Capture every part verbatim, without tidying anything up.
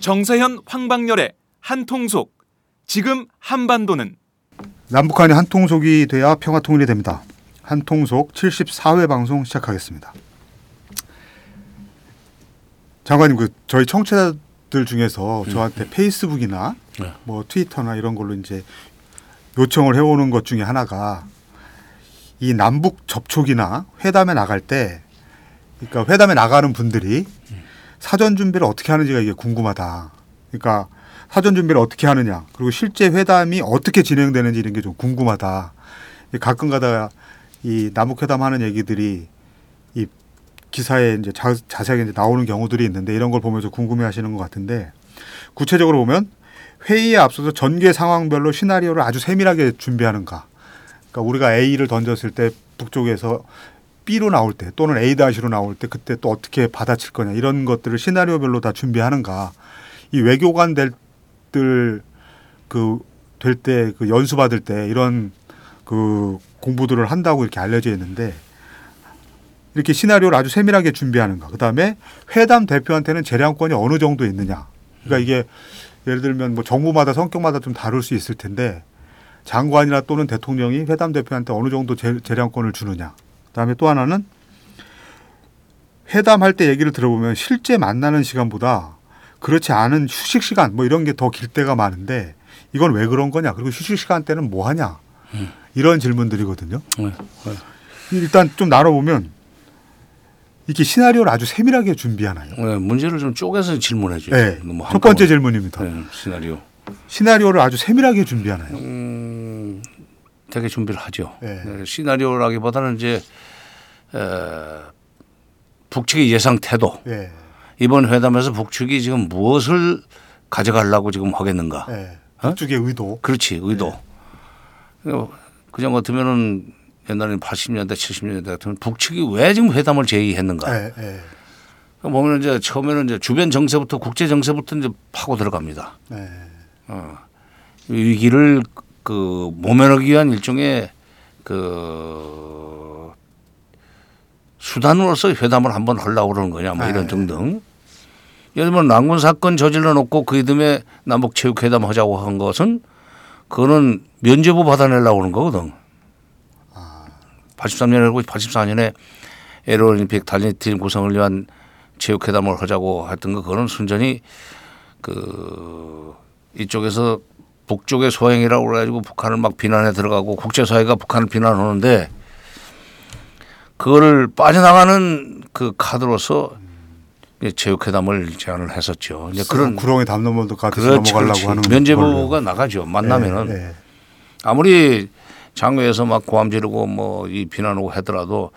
정세현, 황방열의 한통속, 지금 한반도는 남북한이 한통속이 돼야 평화통일이 됩니다. 한통속 칠십사 회 방송 시작하겠습니다. 장관님, 그 저희 청취자들 중에서 저한테 페이스북이나 뭐 트위터나 이런 걸로 이제 요청을 해오는 것 중에 하나가 이 남북 접촉이나 회담에 나갈 때, 그러니까 회담에 나가는 분들이 사전 준비를 어떻게 하는지가 이게 궁금하다. 그러니까 사전 준비를 어떻게 하느냐, 그리고 실제 회담이 어떻게 진행되는지 이런 게 좀 궁금하다. 가끔가다 이 남북회담하는 얘기들이 이 기사에 이제 자, 자세하게 이제 나오는 경우들이 있는데, 이런 걸 보면서 궁금해하시는 것 같은데, 구체적으로 보면 회의에 앞서서 전개 상황별로 시나리오를 아주 세밀하게 준비하는가. 그러니까 우리가 A를 던졌을 때 북쪽에서 B로 나올 때 또는 A-로 나올 때 그때 또 어떻게 받아칠 거냐, 이런 것들을 시나리오별로 다 준비하는가. 이 외교관 될들 그 될 때 그 연수 받을 때 이런 그 공부들을 한다고 이렇게 알려져 있는데, 이렇게 시나리오를 아주 세밀하게 준비하는가. 그다음에 회담 대표한테는 재량권이 어느 정도 있느냐. 그러니까 이게 예를 들면 뭐 정부마다 성격마다 좀 다를 수 있을 텐데, 장관이나 또는 대통령이 회담 대표한테 어느 정도 재, 재량권을 주느냐. 그다음에 또 하나는 회담할 때 얘기를 들어보면 실제 만나는 시간보다 그렇지 않은 휴식 시간 뭐 이런 게 더 길 때가 많은데, 이건 왜 그런 거냐, 그리고 휴식 시간 때는 뭐 하냐, 음. 이런 질문들이거든요. 음. 음. 일단 좀 나눠보면 이렇게 시나리오를 아주 세밀하게 준비하나요? 네, 문제를 좀 쪼개서 질문해 주세요. 네. 뭐 첫 번째 질문입니다. 네, 시나리오. 시나리오를 아주 세밀하게 준비하나요? 음, 되게 준비를 하죠. 네. 시나리오라기보다는 이제 에, 북측의 예상 태도. 네. 이번 회담에서 북측이 지금 무엇을 가져가려고 지금 하겠는가. 네. 북측의 어? 의도. 그렇지. 의도. 네. 그냥 같으면은 옛날에는 팔십 년대 칠십 년대 같으면 북측이 왜 지금 회담을 제의했는가. 네. 네. 보면 이제 처음에는 이제 주변 정세부터 국제 정세부터 이제 파고 들어갑니다. 네. 어. 위기를 그 모면하기 위한 일종의 그 수단으로서 회담을 한번 하려고 그러는 거냐, 뭐 이런 등등. 예를 들면 남군 사건 저질러 놓고 그 이듬해 남북 체육회담 하자고 한 것은 그거는 면죄부 받아내려고 그러는 거거든. 팔십삼 년에 팔십사 년에 애로올림픽 달리팀 구성을 위한 체육회담을 하자고 했던 거, 그거는 순전히 그 이쪽에서 북쪽의 소행이라고 그래가지고 북한을 막 비난에 들어가고 국제사회가 북한을 비난하는데, 그거를 빠져나가는 그 카드로서 체육회담을 제안을 했었죠. 이제 그런 구렁에 담 넘어가려고 하는 면제부가 나가죠. 만나면은 네, 네. 아무리 장외에서 막 고함 지르고 뭐 이 비난하고 하더라도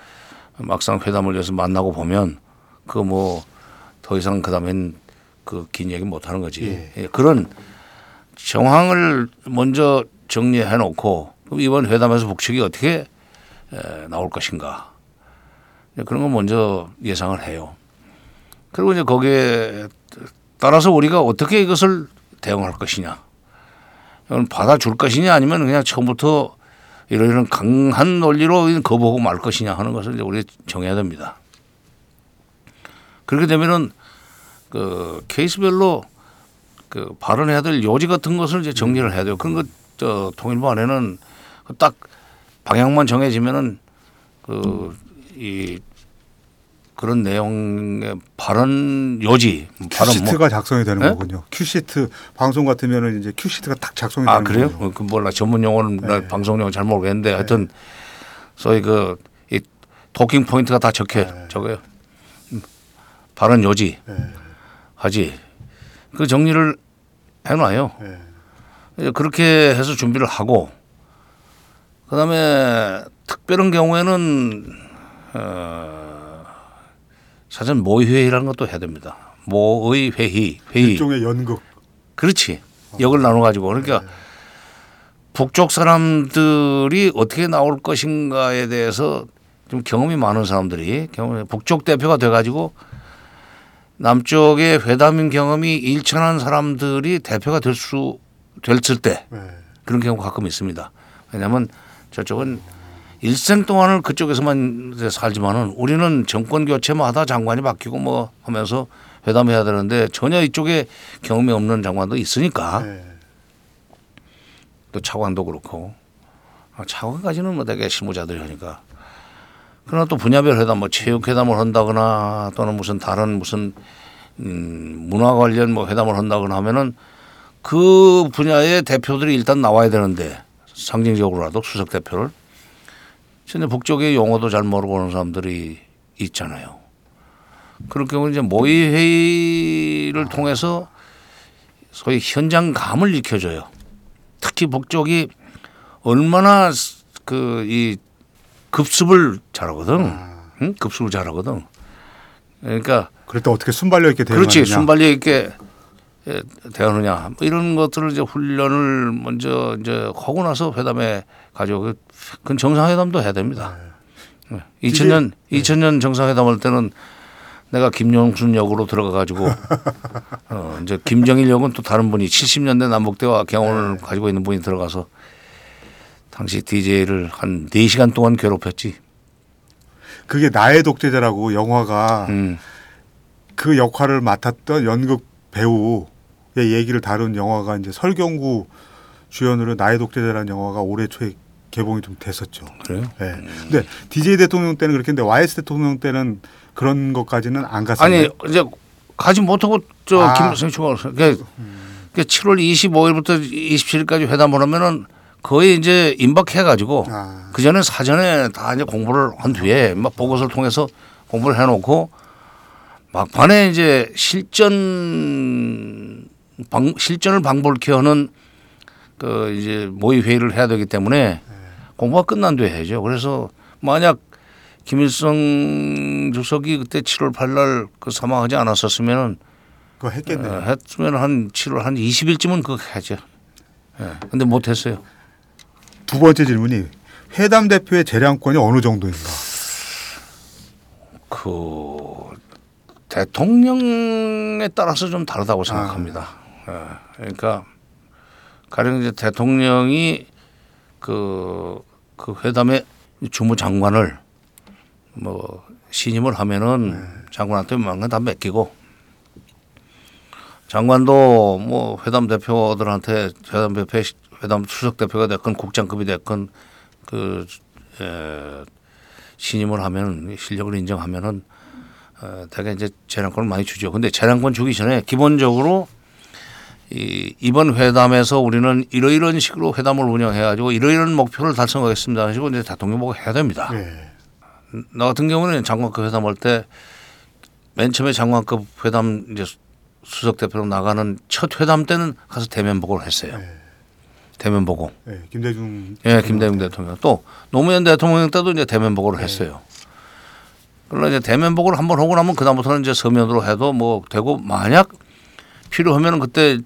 막상 회담을 위해서 만나고 보면 그 뭐 더 이상 그 다음엔 그 긴 얘기 못 하는 거지. 네. 그런 정황을 먼저 정리해 놓고 이번 회담에서 북측이 어떻게 에, 나올 것인가. 그런 건 먼저 예상을 해요. 그리고 이제 거기에 따라서 우리가 어떻게 이것을 대응할 것이냐. 이건 받아줄 것이냐, 아니면 그냥 처음부터 이런 이런 강한 논리로 거부하고 말 것이냐 하는 것을 이제 우리 정해야 됩니다. 그렇게 되면은 그 케이스별로 그 발언해야 될 요지 같은 것을 이제 정리를 해야 돼요. 그런 것 저 통일부 안에는 딱 방향만 정해지면은 그 이 그런 내용의 발언 요지, 발언 큐시트가 뭐. 작성이 되는 네? 거군요. 큐시트 방송 같으면은 이제 큐시트가 딱 작성이 아, 되는 거예요. 아 그래요? 그 몰라 전문 용어는 네. 방송 용어 잘 모르겠는데 네. 하여튼 소위 그 이 토킹 포인트가 다 적혀 네. 적어요. 발언 요지 네. 하지 그 정리를 해놔요. 네. 그렇게 해서 준비를 하고, 그 다음에 특별한 경우에는 어, 사전 모의회의라는 것도 해야 됩니다. 모의 회의. 회의. 일종의 연극. 그렇지. 역을 나눠가지고. 그러니까 네. 북쪽 사람들이 어떻게 나올 것인가에 대해서 좀 경험이 많은 사람들이 북쪽 대표가 돼가지고 남쪽의 회담인 경험이 일천한 사람들이 대표가 될 수 됐을 때 네. 그런 경우가 가끔 있습니다. 왜냐하면 저쪽은 일생 동안을 그쪽에서만 살지만은 우리는 정권 교체마다 장관이 바뀌고 뭐 하면서 회담해야 되는데 전혀 이쪽에 경험이 없는 장관도 있으니까 네. 또 차관도 그렇고 차관까지는 뭐 되게 실무자들이 하니까 그러나 또 분야별 회담 뭐 체육회담을 한다거나 또는 무슨 다른 무슨 음 문화 관련 뭐 회담을 한다거나 하면은 그 분야의 대표들이 일단 나와야 되는데 상징적으로라도 수석 대표를 근데 북쪽의 용어도 잘 모르는 사람들이 있잖아요. 그럴 경우 이제 모의 회의를 통해서 소위 현장감을 익혀줘요. 특히 북쪽이 얼마나 그 이 급습을 잘하거든. 응? 급습을 잘하거든. 그러니까 그럴 때 어떻게 순발력 있게 대응하느냐. 그렇지. 순발력 있게 대응하느냐. 뭐 이런 것들을 이제 훈련을 먼저 이제 하고 나서 회담에 가지고 그 정상회담도 해야 됩니다. 네. 이천 년 네. 이천 년 정상회담 할 때는 내가 김영순 역으로 들어가 가지고 어 이제 김정일 역은 또 다른 분이 칠십 년대 남북대화 경험을 네. 가지고 있는 분이 들어가서 당시 디제이를 한 네 시간 동안 괴롭혔지. 그게 나의 독재자라고 영화가 음. 그 역할을 맡았던 연극 배우의 얘기를 다룬 영화가 이제 설경구 주연으로 나의 독재자라는 영화가 올해 초에 개봉이 좀 됐었죠. 그래요? 네. 음. 근데 디제이 대통령 때는 그렇게 했는데 와이에스 대통령 때는 그런 것까지는 안 갔어요. 아니 이제 가지 못하고 저 아. 김무성 총괄. 그러니까 음. 칠월 이십오일부터 이십칠일까지 회담을 하면은 거의 이제 임박해가지고 아. 그 전에 사전에 다 이제 공부를 한 뒤에 막 보고서를 통해서 공부를 해놓고 막판에 이제 실전 방, 실전을 방불케 하는 그 이제 모의 회의를 해야 되기 때문에. 공부가 끝난 뒤에 해야죠. 그래서 만약 김일성 주석이 그때 칠월 팔일 그 사망하지 않았었으면은 그거 했겠네요. 어, 했으면 한 칠월 한 이십일쯤은 그거 하죠. 그런데 예. 못했어요. 두 번째 질문이 회담 대표의 재량권이 어느 정도인가? 그 대통령에 따라서 좀 다르다고 생각합니다. 아. 예. 그러니까 가령 이제 대통령이 그, 그 회담에 주무장관을 뭐 신임을 하면은 네. 장관한테 망간 다 맡기고 장관도 뭐 회담 대표들한테 회담 대표 회담 수석 대표가 됐건 국장급이 됐건 그 에, 신임을 하면 실력을 인정하면은 에, 대개 이제 재량권을 많이 주죠. 근데 재량권 주기 전에 기본적으로 이 이번 회담에서 우리는 이러이러한 식으로 회담을 운영해가지고 이러이러한 목표를 달성하겠습니다. 하시고 이제 대통령 보고 해야 됩니다. 네. 나 같은 경우는 장관급 회담할 때 맨 처음에 장관급 회담 이제 수석 대표로 나가는 첫 회담 때는 가서 대면 보고를 했어요. 네. 대면 보고. 네, 김대중. 예, 네, 김대중 대통령. 또 노무현 대통령 때도 이제 대면 보고를 네. 했어요. 그러나 이제 대면 보고를 한번 하고 나면 그 다음부터는 이제 서면으로 해도 뭐 되고 만약 필요하면 그때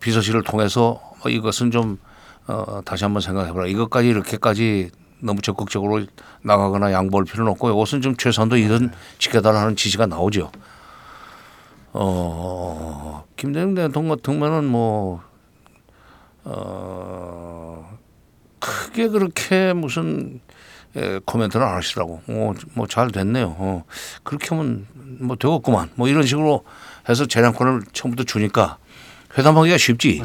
비서실을 통해서 이것은 좀 어 다시 한번 생각해봐라. 이것까지 이렇게까지 너무 적극적으로 나가거나 양보할 필요는 없고 이것은 좀 최소한도 이건 지켜달라는 지시가 나오죠. 어, 김대중 대통령 같은 경우는 뭐 어, 크게 그렇게 무슨 예, 코멘트를 안 하시더라고. 어, 뭐 잘 됐네요. 어, 그렇게 하면 뭐 되겠구만. 뭐 이런 식으로 해서 재량권을 처음부터 주니까 회담하기가 쉽지.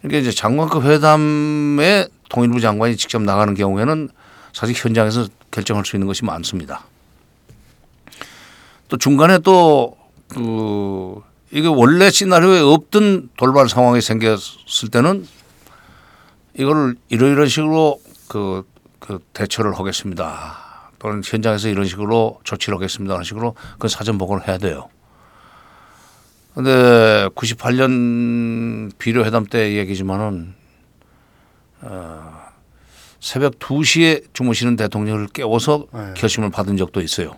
그러니까 이제 장관급 회담에 통일부 장관이 직접 나가는 경우에는 사실 현장에서 결정할 수 있는 것이 많습니다. 또 중간에 또 그 이게 원래 시나리오에 없던 돌발 상황이 생겼을 때는 이걸 이러이러한 식으로 그, 그 대처를 하겠습니다. 또는 현장에서 이런 식으로 조치를 하겠습니다. 하는 식으로 그 사전 보고를 해야 돼요. 근데 구십팔 년 비료회담 때 얘기지만은 어, 새벽 두 시에 주무시는 대통령을 깨워서 네. 결심을 받은 적도 있어요.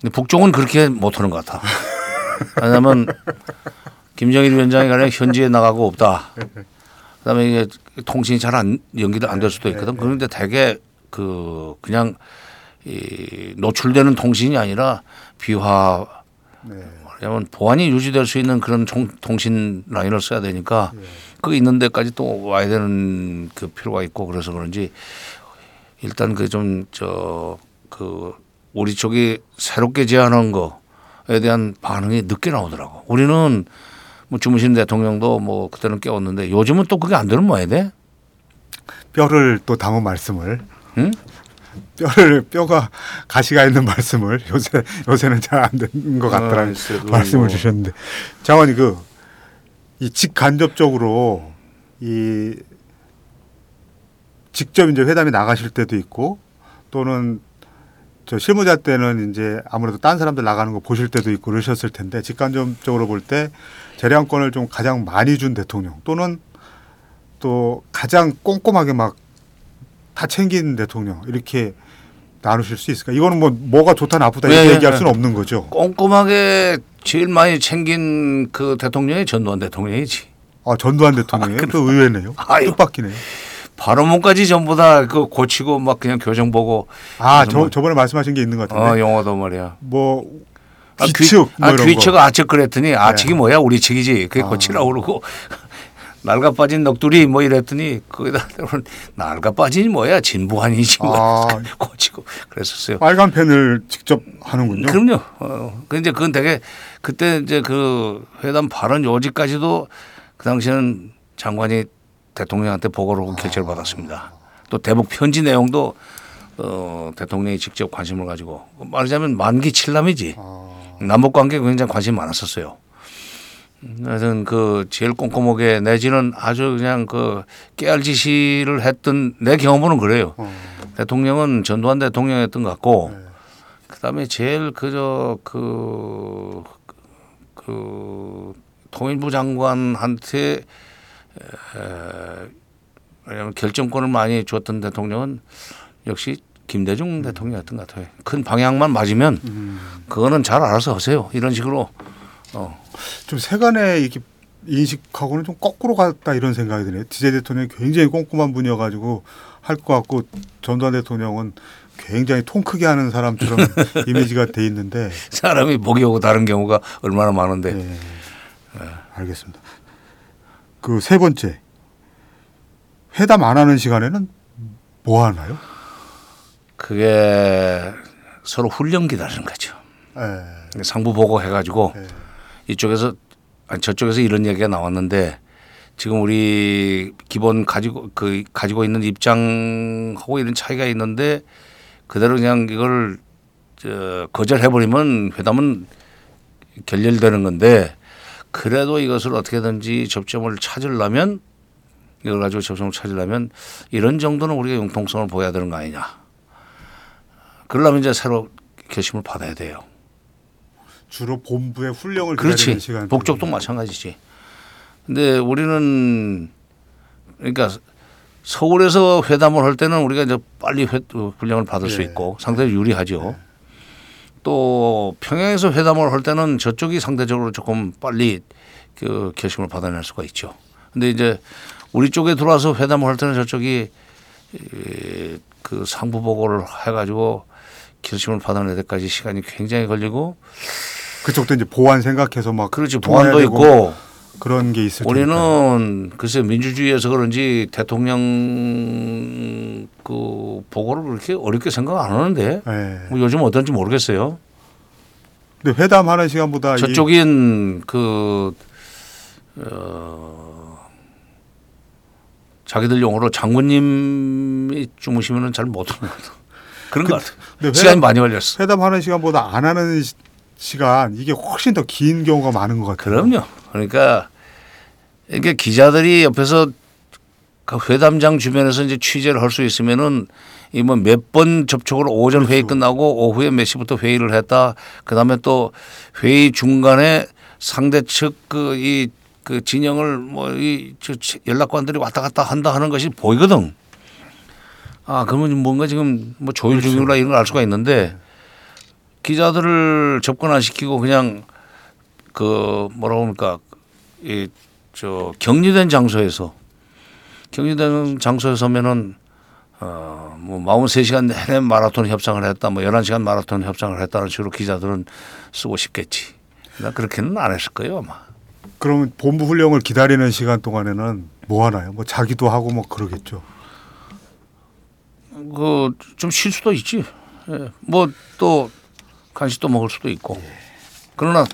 근데 북쪽은 그렇게 못하는 것 같아. 왜냐하면 김정일 위원장이 가령 현지에 나가고 없다. 그다음에 이게 통신이 잘 안 연결이 안 될 수도 있거든. 그런데 대개 그 그냥 이 노출되는 통신이 아니라 비화, 왜냐하면 보안이 유지될 수 있는 그런 통, 통신 라인을 써야 되니까 그 있는 데까지 또 와야 되는 그 필요가 있고 그래서 그런지 일단 그 좀 저 그 우리 쪽이 새롭게 제안한 거에 대한 반응이 늦게 나오더라고. 우리는 뭐 주무신 대통령도 뭐 그때는 깨웠는데 요즘은 또 그게 안 되는 모양이 돼. 뼈를 또 담은 말씀을. 응? 뼈를 뼈가 가시가 있는 말씀을 요새 요새는 잘 안 되는 것 같더라는 아, 말씀을 주셨는데 장관이 그 이 직간접적으로 이 직접 이제 회담이 나가실 때도 있고 또는 저 실무자 때는 이제 아무래도 딴 사람들 나가는 거 보실 때도 있고 그러셨을 텐데 직간접적으로 볼 때 재량권을 좀 가장 많이 준 대통령 또는 또 가장 꼼꼼하게 막 다 챙긴 대통령 이렇게 나누실 수 있을까? 이거는 뭐 뭐가 좋다 나쁘다 네, 이렇게 얘기할 수는 없는 거죠. 꼼꼼하게 제일 많이 챙긴 그 대통령이 전두환 대통령이지. 아 전두환 대통령이 아, 또 의외네요. 뜻밖이네요. 발언문까지 전부 다 그 고치고 막 그냥 교정 보고. 아, 저, 저번에 말씀하신 게 있는 것 같은데. 어, 영어도 말이야. 뭐 귀측, 뭐 아, 귀측 아측 그랬더니 아측이 네. 뭐야 우리 측이지. 그게 아. 고치라고 그러고 날가 빠진 넋두리 뭐 이랬더니 거기다 날가 빠진 뭐야 진보한이지 뭐 아. 고치고 그랬었어요. 빨간 펜을 직접 하는군요. 그럼요. 어, 근데 그건 되게 그때 이제 그 회담 발언 요지까지도 그 당시에는 장관이 대통령한테 보고를 하고 결재를 받았습니다. 또 대북 편지 내용도 어, 대통령이 직접 관심을 가지고 말하자면 만기 칠남이지 남북관계에 굉장히 관심이 많았었어요. 하여튼 그 제일 꼼꼼하게 내지는 아주 그냥 그 깨알 지시를 했던 내 경험은 그래요. 어. 대통령은 전두환 대통령이었던 것 같고 네. 그다음에 제일 그저 그, 그 통일부 장관한테 왜냐하면 결정권을 많이 줬던 대통령은 역시 김대중 대통령이었던 것 같아요. 큰 방향만 맞으면 음. 그거는 잘 알아서 하세요. 이런 식으로 어. 좀 세간의 이렇게 인식하고는 좀 거꾸로 갔다 이런 생각이 드네요. 디제이 대통령이 굉장히 꼼꼼한 분이어가지고 할 것 같고 전두환 대통령은 굉장히 통 크게 하는 사람처럼 이미지가 돼 있는데 사람이 목이 오고 다른 경우가 얼마나 많은데. 네. 네. 알겠습니다. 그 세 번째 회담 안 하는 시간에는 뭐 하나요? 그게 서로 훈련 기다리는 거죠. 네. 상부 보고 해가지고 네. 이쪽에서 아니 저쪽에서 이런 얘기가 나왔는데 지금 우리 기본 가지고 그 가지고 있는 입장하고 이런 차이가 있는데 그대로 그냥 이걸 저 거절해버리면 회담은 결렬되는 건데. 그래도 이것을 어떻게든지 접점을 찾으려면 이걸 가지고 접점을 찾으려면 이런 정도는 우리가 융통성을 보여야 되는 거 아니냐. 그러려면 이제 새로 결심을 받아야 돼요. 주로 본부의 훈령을 기다리는 시간. 그렇지. 북쪽도 마찬가지지. 근데 우리는 그러니까 서울에서 회담을 할 때는 우리가 이제 빨리 회, 훈령을 받을 네. 수 있고 상당히 유리하죠. 네. 또 평양에서 회담을 할 때는 저쪽이 상대적으로 조금 빨리 그 결심을 받아낼 수가 있죠. 그런데 이제 우리 쪽에 들어와서 회담을 할 때는 저쪽이 그 상부 보고를 해가지고 결심을 받아낼 때까지 시간이 굉장히 걸리고 그쪽도 이제 보안 생각해서 막 그렇지 보안도 있고 그런 게 있을 텐데 우리는 글쎄 민주주의에서 그런지 대통령 그 보고를 그렇게 어렵게 생각 안 하는데 네. 뭐 요즘 어떤지 모르겠어요. 근데 회담하는 시간보다 저쪽인 그 어 자기들 용어로 장군님이 주무시면은 잘 못 하는 거죠. 그런 것 같아요. 시간이 많이 걸렸어. 회담하는 시간보다 안 하는 시, 시간 이게 훨씬 더 긴 경우가 많은 것 같아요. 그럼요. 그러니까 이게 기자들이 옆에서 그 회담장 주변에서 이제 취재를 할 수 있으면은 이 뭐 몇 번 접촉을 오전 그렇죠. 회의 끝나고 오후에 몇 시부터 회의를 했다. 그 다음에 또 회의 중간에 상대 측 그 이 그 진영을 뭐 이 연락관들이 왔다 갔다 한다 하는 것이 보이거든. 아 그러면 뭔가 지금 뭐 조율 그렇죠. 중이구나 이런 걸 알 수가 있는데 기자들을 접근 안 시키고 그냥 그 뭐라고 그럴까 이 저 격리된 장소에서 격리된 장소에서면은 어 뭐 사십삼 시간 내내 마라톤 협상을 했다, 뭐 열한 시간 마라톤 협상을 했다는 식으로 기자들은 쓰고 싶겠지. 나 그렇게는 안 했을 거예요 아마. 그러면 본부 훈령을 기다리는 시간 동안에는 뭐 하나요? 뭐 자기도 하고 뭐 그러겠죠. 그 좀 쉴 수도 있지. 예. 뭐 또 간식도 먹을 수도 있고. 그러나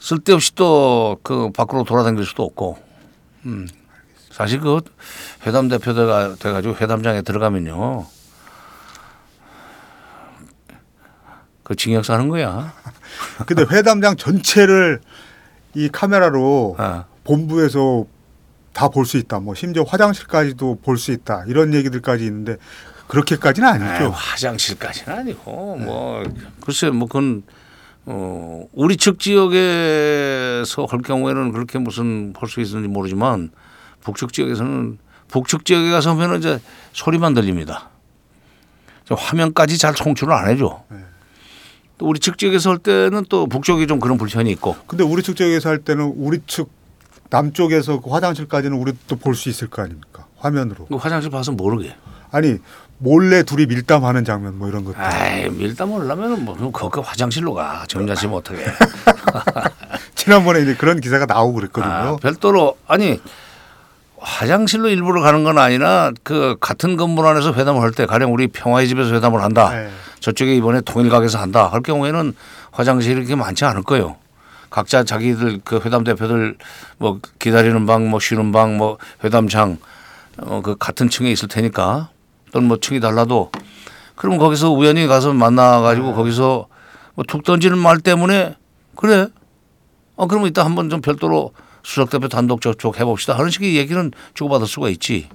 쓸데없이 또 그 밖으로 돌아다닐 수도 없고. 음. 사실 그 회담 대표가 돼가지고 회담장에 들어가면요. 그 징역 사는 거야. 근데 회담장 전체를 이 카메라로 어. 본부에서 다 볼 수 있다. 뭐 심지어 화장실까지도 볼 수 있다. 이런 얘기들까지 있는데 그렇게까지는 아니죠. 에이, 화장실까지는 아니고 뭐 네. 글쎄 뭐 그건 어 우리 측 지역에서 할 경우에는 그렇게 무슨 볼 수 있는지 모르지만 북측 지역에서는 북측 지역에 가서 보면 이제 소리만 들립니다. 화면까지 잘 송출을 안 해줘. 네. 또 우리 측 지역에서 할 때는 또 북쪽이 좀 그런 불편이 있고. 근데 우리 측 지역에서 할 때는 우리 측 남쪽에서 그 화장실까지는 우리도 볼 수 있을 거 아닙니까? 화면으로. 그 화장실 봐서 모르게. 아니 몰래 둘이 밀담하는 장면 뭐 이런 것들. 아이 밀담을 하려면 뭐 그거 화장실로 가. 정자치 못하게. 지난번에 이제 그런 기사가 나오고 그랬거든요. 아, 별도로 아니 화장실로 일부러 가는 건 아니라 그 같은 건물 안에서 회담을 할 때 가령 우리 평화의 집에서 회담을 한다. 네. 저쪽에 이번에 통일각에서 한다. 할 경우에는 화장실이 그렇게 많지 않을 거예요. 각자 자기들 그 회담 대표들 뭐 기다리는 방, 뭐 쉬는 방, 뭐 회담장 어 그 같은 층에 있을 테니까 또는 뭐 층이 달라도 그럼 거기서 우연히 가서 만나가지고 거기서 뭐 툭 던지는 말 때문에 그래. 어 그러면 이따 한번 좀 별도로 수석 대표 단독 접촉 해봅시다 하는 식의 얘기는 주고받을 수가 있지.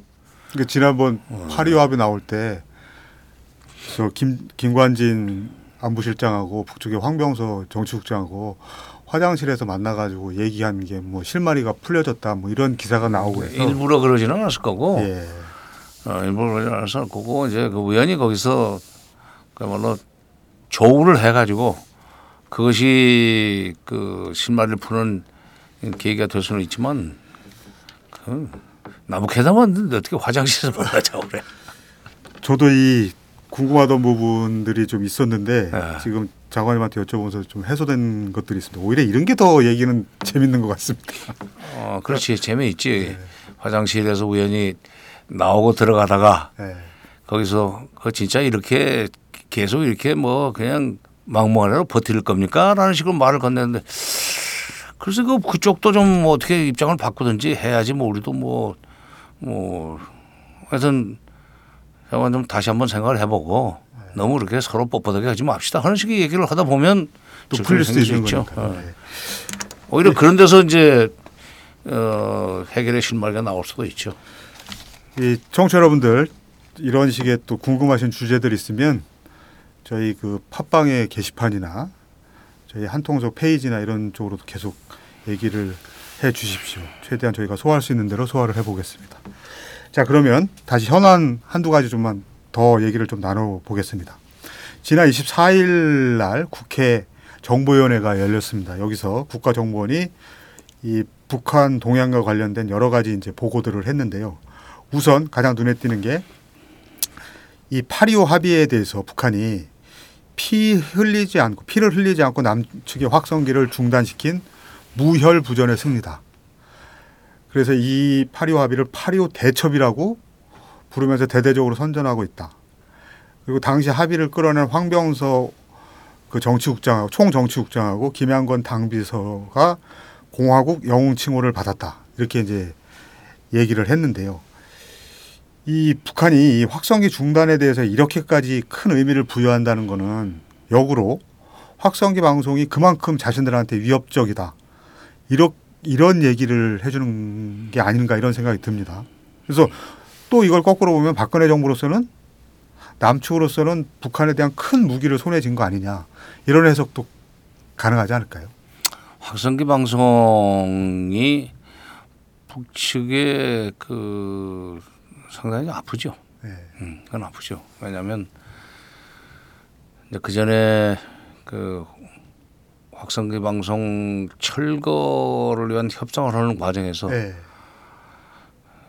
그러니까 지난번 파리 화합이 나올 때 저 김 김관진 안보실장하고 북쪽의 황병서 정치국장하고 화장실에서 만나가지고 얘기한 게 뭐 실마리가 풀려졌다 뭐 이런 기사가 나오고 해서 일부러 그러지는 않았을 거고, 예. 어, 일부러 그러지는 않았을 거고 이제 그 우연히 거기서 그야말로 조우를 해가지고 그것이 그 실마리를 푸는 계기가 될 수는 있지만 그 남북회담은 어떻게 화장실에서 만나자고 그래? 저도 이 궁금하던 부분들이 좀 있었는데 네. 지금 장관님한테 여쭤보면서 좀 해소된 것들이 있습니다. 오히려 이런 게 더 얘기는 재밌는 것 같습니다. 어, 그렇지 재미있지. 네. 화장실에서 우연히 나오고 들어가다가 네. 거기서 그 진짜 이렇게 계속 이렇게 뭐 그냥 막무가내로 버틸 겁니까? 라는 식으로 말을 건넸는데 그래서 그 그쪽도 좀 어떻게 입장을 바꾸든지 해야지 뭐 우리도 뭐 뭐 하여튼 잠깐 좀 다시 한번 생각을 해보고 너무 그렇게 서로 뻣뻣하게 하지 맙시다 하는 식의 얘기를 하다 보면 또 풀릴 수 있죠. 네. 오히려 네. 그런 데서 이제 어 해결의 실마리가 나올 수도 있죠. 이 청취자 여러분들 이런 식의 또 궁금하신 주제들 있으면 저희 그 팟빵의 게시판이나 저희 한통속 페이지나 이런 쪽으로도 계속 얘기를 해 주십시오. 최대한 저희가 소화할 수 있는 대로 소화를 해보겠습니다. 자 그러면 다시 현안 한두 가지 좀만 더 얘기를 좀 나눠보겠습니다. 지난 이십사 일 날 국회 정보위원회가 열렸습니다. 여기서 국가정보원이 이 북한 동향과 관련된 여러 가지 이제 보고들을 했는데요. 우선 가장 눈에 띄는 게 이 팔이오 합의에 대해서 북한이 피 흘리지 않고 피를 흘리지 않고 남측의 확성기를 중단시킨 무혈 부전의 승리다. 그래서 이 팔이오 합의를 팔이오 대첩이라고 부르면서 대대적으로 선전하고 있다. 그리고 당시 합의를 끌어낸 황병서 그 정치국장하고 총정치국장하고 김양건 당비서가 공화국 영웅 칭호를 받았다. 이렇게 이제 얘기를 했는데요. 이 북한이 이 확성기 중단에 대해서 이렇게까지 큰 의미를 부여한다는 것은 역으로 확성기 방송이 그만큼 자신들한테 위협적이다. 이런 이런 얘기를 해주는 게 아닌가 이런 생각이 듭니다. 그래서 또 이걸 거꾸로 보면 박근혜 정부로서는 남측으로서는 북한에 대한 큰 무기를 손에 쥔 거 아니냐 이런 해석도 가능하지 않을까요? 확성기 방송이 북측의 그 상당히 아프죠. 네. 음, 그건 아프죠. 왜냐하면 이제 그 전에 그 확성기 방송 철거를 위한 협상을 하는 과정에서 네.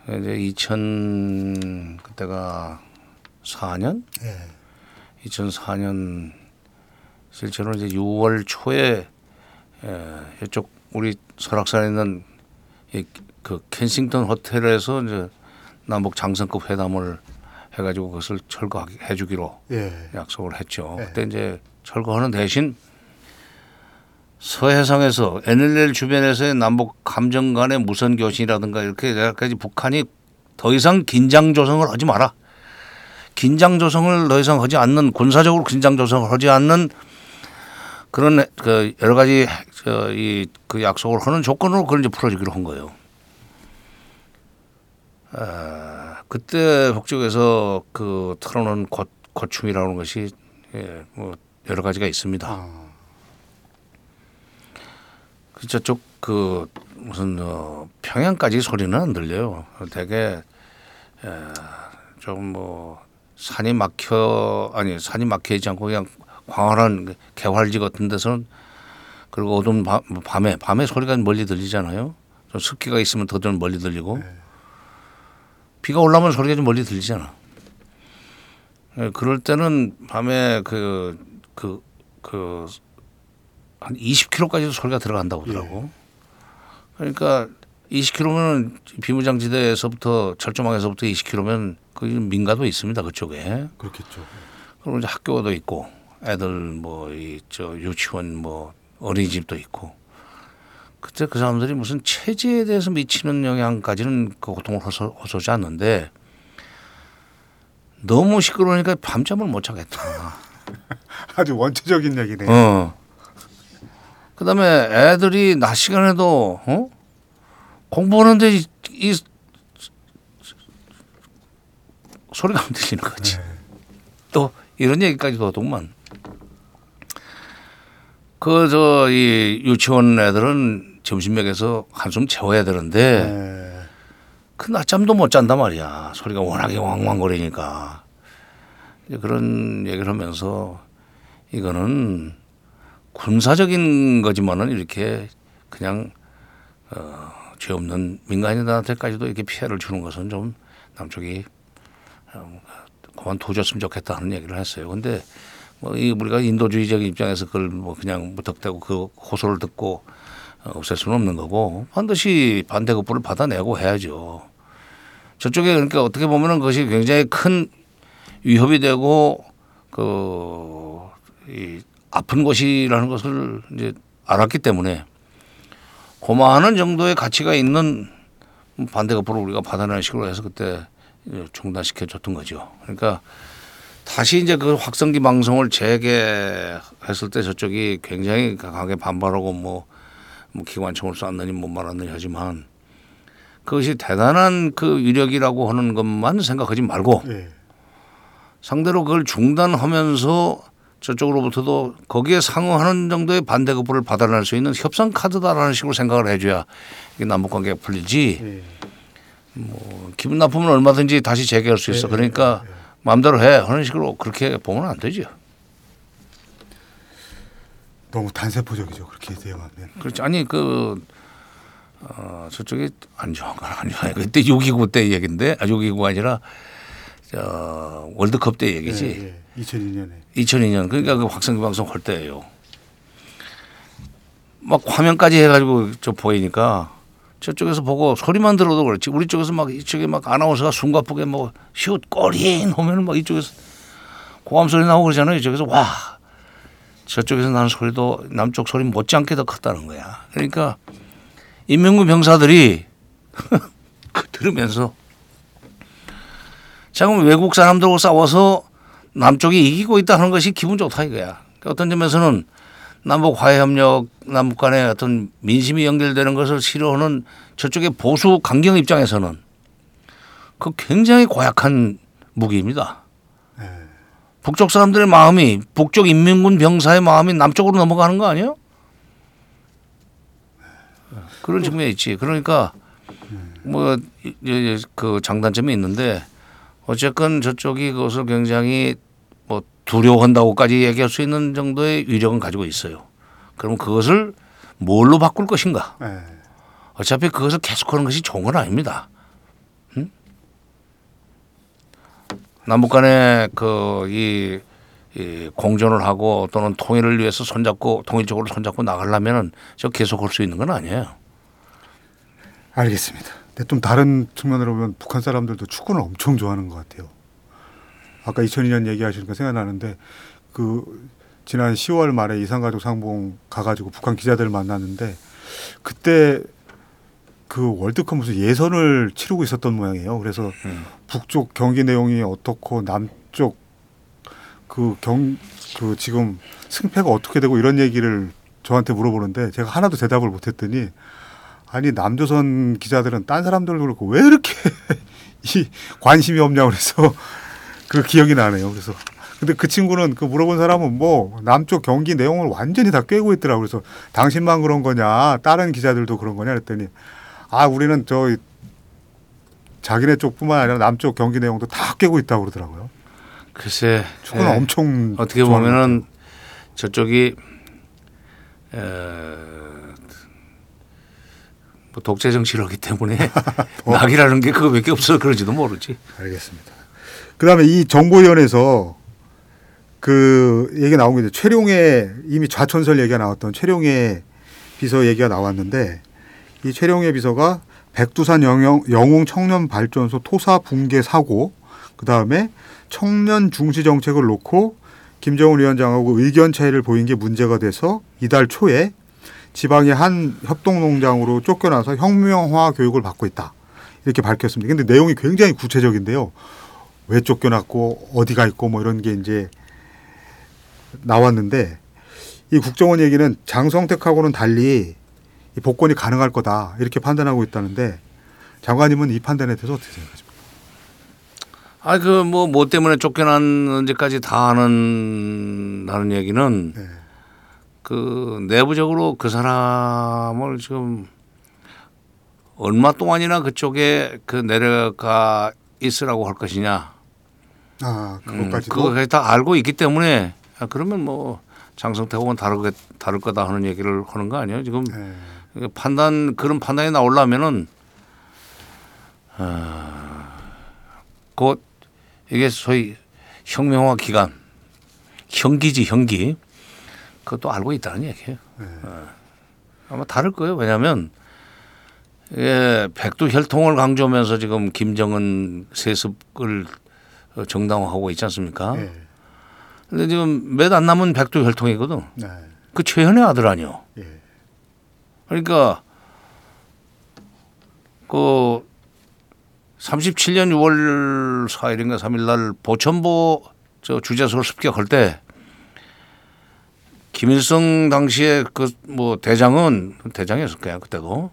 이제 이천 그때가 사 년 네. 이천사 년 실제로 이제 유월 초에 예, 이쪽 우리 설악산에 있는 이 그 켄싱턴 호텔에서 이제 남북 장성급 회담을 해가지고 그것을 철거해주기로 예. 약속을 했죠. 예. 그때 이제 철거하는 대신 서해상에서 엔엘엘 주변에서의 남북 감정 간의 무선 교신이라든가 이렇게 여기까지 북한이 더 이상 긴장 조성을 하지 마라. 긴장 조성을 더 이상 하지 않는 군사적으로 긴장 조성을 하지 않는 그런 그 여러 가지 저 이 그 약속을 하는 조건으로 그걸 이제 풀어주기로 한 거예요. 아, 그때 북쪽에서 그 털어놓은 고, 고충이라는 것이 예, 뭐 여러 가지가 있습니다. 아. 그 저쪽 그 무슨 어, 평양까지 소리는 안 들려요. 되게 예, 좀 뭐 산이 막혀 아니 산이 막혀있지 않고 그냥 광활한 개활지 같은 데서는 그리고 어두운 밤, 밤에 밤에 소리가 멀리 들리잖아요. 좀 습기가 있으면 더 좀 멀리 들리고. 네. 비가 올라오면 소리가 좀 멀리 들리잖아. 예, 그럴 때는 밤에 그, 그, 그, 한 이십 킬로미터까지도 소리가 들어간다고 하더라고. 예. 그러니까 이십 킬로미터면 비무장지대에서부터 철조망에서부터 이십 킬로미터면 그 민가도 있습니다. 그쪽에. 그렇겠죠. 그리고 이제 학교도 있고 애들 뭐 이 저 유치원 뭐 어린이집도 있고 그때 그 사람들이 무슨 체제에 대해서 미치는 영향까지는 그 고통을 호소, 호소하지 않는데 너무 시끄러우니까 밤잠을 못 자겠다. 아주 원초적인 얘기네요. 어. 그다음에 애들이 낮 시간에도 어? 공부하는데 이, 이, 이 소리가 안 들리는 거지. 네. 또 이런 얘기까지도 하더구만. 그 저 이 유치원 애들은 점심 먹여서 한숨 채워야 되는데 네. 그 낮잠도 못 잔단 말이야. 소리가 워낙에 왕왕거리니까. 그런 얘기를 하면서 이거는 군사적인 거지만은 이렇게 그냥 어, 죄 없는 민간인들한테까지도 이렇게 피해를 주는 것은 좀 남쪽이 어, 그만둬줬으면 좋겠다 하는 얘기를 했어요. 근데 뭐 이 우리가 인도주의적인 입장에서 그걸 뭐 그냥 무턱대고 그 호소를 듣고 없앨 수는 없는 거고 반드시 반대급부를 받아내고 해야죠. 저쪽에 그러니까 어떻게 보면은 그것이 굉장히 큰 위협이 되고 그 이 아픈 곳이라는 것을 이제 알았기 때문에 고마하는 정도의 가치가 있는 반대급부를 우리가 받아내는 식으로 해서 그때 중단시켜 줬던 거죠. 그러니까. 다시 이제 그 확성기 방송을 재개했을 때 저쪽이 굉장히 강하게 반발하고 뭐, 뭐 기관총을 쐈느니 못 말았느니 하지만 그것이 대단한 그 위력이라고 하는 것만 생각하지 말고 네. 상대로 그걸 중단하면서 저쪽으로부터도 거기에 상응하는 정도의 반대급부를 받아낼 수 있는 협상 카드다라는 식으로 생각을 해줘야 이게 남북관계가 풀리지 네. 뭐 기분 나쁘면 얼마든지 다시 재개할 수 있어. 그러니까 네. 마음대로 해 하는 식으로 그렇게 보면 안 되죠. 너무 단세포적이죠. 그렇게 되면. 그렇지. 아니 그 어, 저쪽이 안 좋은 건 안 좋아요. 그때 육이구 때 얘긴데 아, 육이구 아니라 저, 월드컵 때 얘기지. 예, 예. 이천이 년에. 이천이 년 그러니까 그 확성기 방송 할 때예요. 막 화면까지 해가지고 저 보이니까. 저쪽에서 보고 소리만 들어도 그렇지 우리 쪽에서 막 이쪽에 막 아나운서가 숨가쁘게 뭐 슛 골인 하면은 막 이쪽에서 고함 소리 나오고 그러잖아요. 이쪽에서 와 저쪽에서 나는 소리도 남쪽 소리 못지않게 더 컸다는 거야. 그러니까 인민군 병사들이 들으면서 지금 외국 사람들하고 싸워서 남쪽이 이기고 있다는 것이 기분 좋다 이거야. 그러니까 어떤 점에서는 남북 화해협력, 남북 간의 어떤 민심이 연결되는 것을 싫어하는 저쪽의 보수 강경 입장에서는 그 굉장히 고약한 무기입니다. 네. 북쪽 사람들의 마음이 북쪽 인민군 병사의 마음이 남쪽으로 넘어가는 거 아니에요? 그런 측면이 있지. 그러니까 뭐 그 장단점이 있는데 어쨌건 저쪽이 그것을 굉장히 두려워한다고까지 얘기할 수 있는 정도의 위력은 가지고 있어요. 그럼 그것을 뭘로 바꿀 것인가. 네. 어차피 그것을 계속하는 것이 좋은 건 아닙니다. 응? 남북 간에 그 이 이 공존을 하고 또는 통일을 위해서 손잡고 통일적으로 손잡고 나가려면은 저 계속할 수 있는 건 아니에요. 알겠습니다. 근데 좀 다른 측면으로 보면 북한 사람들도 축구를 엄청 좋아하는 것 같아요. 아까 이천이 년 얘기하시니까 생각나는데 그 지난 시월 말에 이산가족 상봉 가가지고 북한 기자들 만났는데 그때 그 월드컵 무슨 예선을 치르고 있었던 모양이에요. 그래서 음. 북쪽 경기 내용이 어떻고 남쪽 그 경, 그 지금 승패가 어떻게 되고 이런 얘기를 저한테 물어보는데 제가 하나도 대답을 못했더니 아니 남조선 기자들은 딴 사람들도 그렇고 왜 이렇게 이 관심이 없냐고 그래서 그 기억이 나네요. 그래서 근데 그 친구는 그 물어본 사람은 뭐 남쪽 경기 내용을 완전히 다 꿰고 있더라고. 그래서 당신만 그런 거냐 다른 기자들도 그런 거냐 그랬더니 아 우리는 저 자기네 쪽뿐만 아니라 남쪽 경기 내용도 다 꿰고 있다고 그러더라고요. 글쎄, 축구는 네. 엄청 어떻게 보면은 저쪽이 에, 뭐 독재 정치를 하기 때문에 어. 낙이라는 게 그거밖에 없어서 그런지도 모르지. 알겠습니다. 그다음에 이 정보위원회에서 그 얘기 나온 게 이제 최룡해 이미 좌천설 얘기가 나왔던 최룡해 비서 얘기가 나왔는데 이 최룡해 비서가 백두산 영영, 영웅 청년 발전소 토사 붕괴 사고 그 다음에 청년 중시 정책을 놓고 김정은 위원장하고 의견 차이를 보인 게 문제가 돼서 이달 초에 지방의 한 협동농장으로 쫓겨나서 혁명화 교육을 받고 있다. 이렇게 밝혔습니다. 근데 내용이 굉장히 구체적인데요. 왜 쫓겨났고 어디가 있고 뭐 이런 게 이제 나왔는데 이 국정원 얘기는 장성택하고는 달리 이 복권이 가능할 거다. 이렇게 판단하고 있다는데 장관님은 이 판단에 대해서 어떻게 생각하십니까? 아, 그, 뭐, 뭐 때문에 쫓겨났는지까지 다 아는, 다는 얘기는 네. 그 내부적으로 그 사람을 지금 얼마 동안이나 그쪽에 그 내려가 있으라고 할 것이냐. 아, 그것까지도. 음, 그것까지 다 알고 있기 때문에 아, 그러면 뭐 장성태하고는 다르게, 다를 거다 하는 얘기를 하는 거 아니에요. 지금 네. 판단, 그런 판단이 나오려면은 아, 곧 이게 소위 혁명화 기간, 형기지 형기, 그것도 알고 있다는 얘기예요. 네. 아마 다를 거예요. 왜냐하면 이게 백두혈통을 강조하면서 지금 김정은 세습을 정당화하고 있지 않습니까? 네. 근데 지금 몇 안 남은 백두혈통이거든. 네. 그 최현의 아들 아니요. 네. 그러니까 그 삼십칠 년 유월 사 일인가 삼 일 날 보천보 저 주재소를 습격할 때 김일성 당시에 그 뭐 대장은 대장이었을 거야 그때도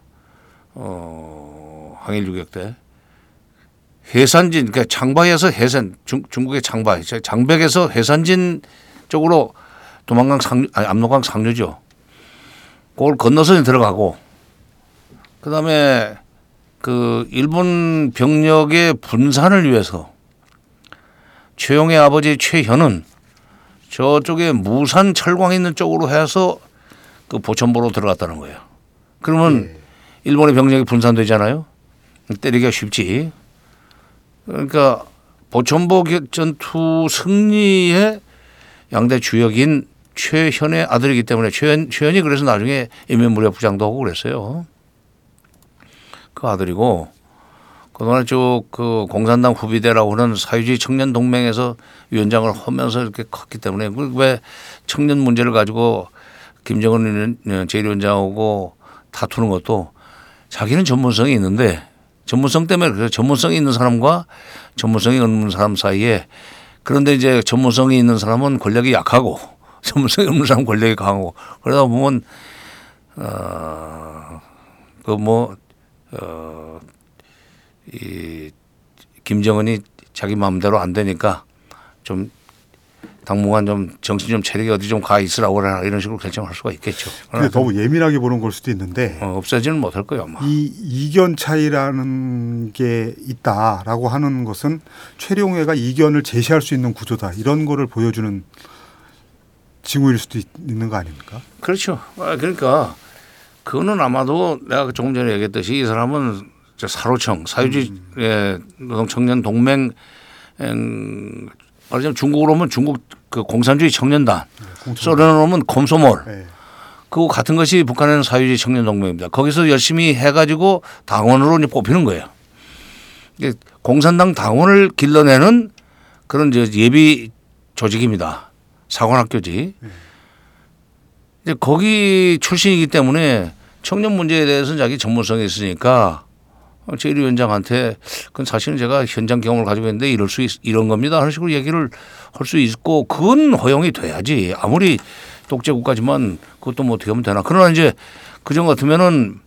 어 항일 유격 때 해산진 그러니까 장박에서 해산 중, 중국의 장박 장백에서 해산진 쪽으로 도만강 상 아니 압록강 상류죠. 그걸 건너서 들어가고 그 다음에 그 일본 병력의 분산을 위해서 최용의 아버지 최현은 저쪽에 무산 철광 있는 쪽으로 해서 그 보천보로 들어갔다는 거예요. 그러면 네. 일본의 병력이 분산되잖아요. 때리기가 쉽지. 그러니까 보천보 전투 승리의 양대 주역인 최현의 아들이기 때문에 최현, 최현이 그래서 나중에 인민무력부장도 하고 그랬어요. 그 아들이고 그동안에 쭉 그 공산당 후비대라고 하는 사회주의 청년 동맹에서 위원장을 하면서 이렇게 컸기 때문에 왜 청년 문제를 가지고 김정은 제일 위원장하고 다투는 것도 자기는 전문성이 있는데 전문성 때문에 그래서 전문성이 있는 사람과 전문성이 없는 사람 사이에 그런데 이제 전문성이 있는 사람은 권력이 약하고 전문성이 없는 사람은 권력이 강하고 그러다 보면 어 그 뭐 어, 이 김정은이 자기 마음대로 안 되니까 좀 당분간 좀 정신 좀 차리게 어디 좀 가 있으라고 그러나 이런 식으로 결정할 수가 있겠죠. 근데 너무 예민하게 보는 걸 수도 있는데 어, 없애지는 못할 거예요 아마. 이 이견 차이라는 게 있다라고 하는 것은 최룡해가 이견을 제시할 수 있는 구조다 이런 거를 보여주는 징후일 수도 있, 있는 거 아닙니까? 그렇죠. 그러니까 그거는 아마도 내가 조금 전에 얘기했듯이 이 사람은 사로청 사유지 음. 노동 청년 동맹 말하자면 중국으로 오면 중국 그 공산주의 청년단, 네, 소련으로 오면 콤소몰 네. 그거 같은 것이 북한에는 사유지 청년 동맹입니다. 거기서 열심히 해가지고 당원으로 이제 뽑히는 거예요. 공산당 당원을 길러내는 그런 이제 예비 조직입니다. 사관학교지. 네. 이제 거기 출신이기 때문에 청년 문제에 대해서는 자기 전문성이 있으니까 제일 위원장한테 그건 사실은 제가 현장 경험을 가지고 있는데 이럴 수 있, 이런 겁니다 하는 식으로 얘기를 할 수 있고 그건 허용이 돼야지. 아무리 독재국가지만 그것도 뭐 어떻게 하면 되나. 그러나 이제 그전 같으면은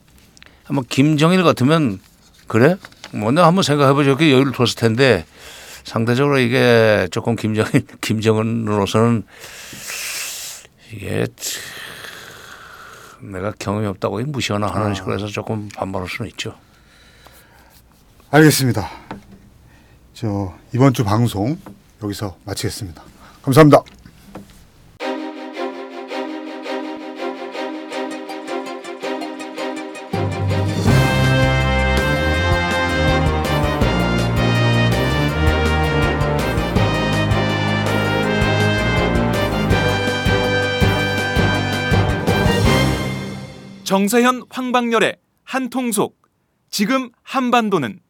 아마 김정일 같으면 그래? 뭐 내가 한번 생각해보자 이렇게 여유를 뒀을 텐데 상대적으로 이게 조금 김정일, 김정은으로서는 이게 내가 경험이 없다고 무시하나 하는 식으로 해서 조금 반발할 수는 있죠. 알겠습니다. 저 이번 주 방송 여기서 마치겠습니다. 감사합니다. 정세현, 황방열의 한통속. 지금 한반도는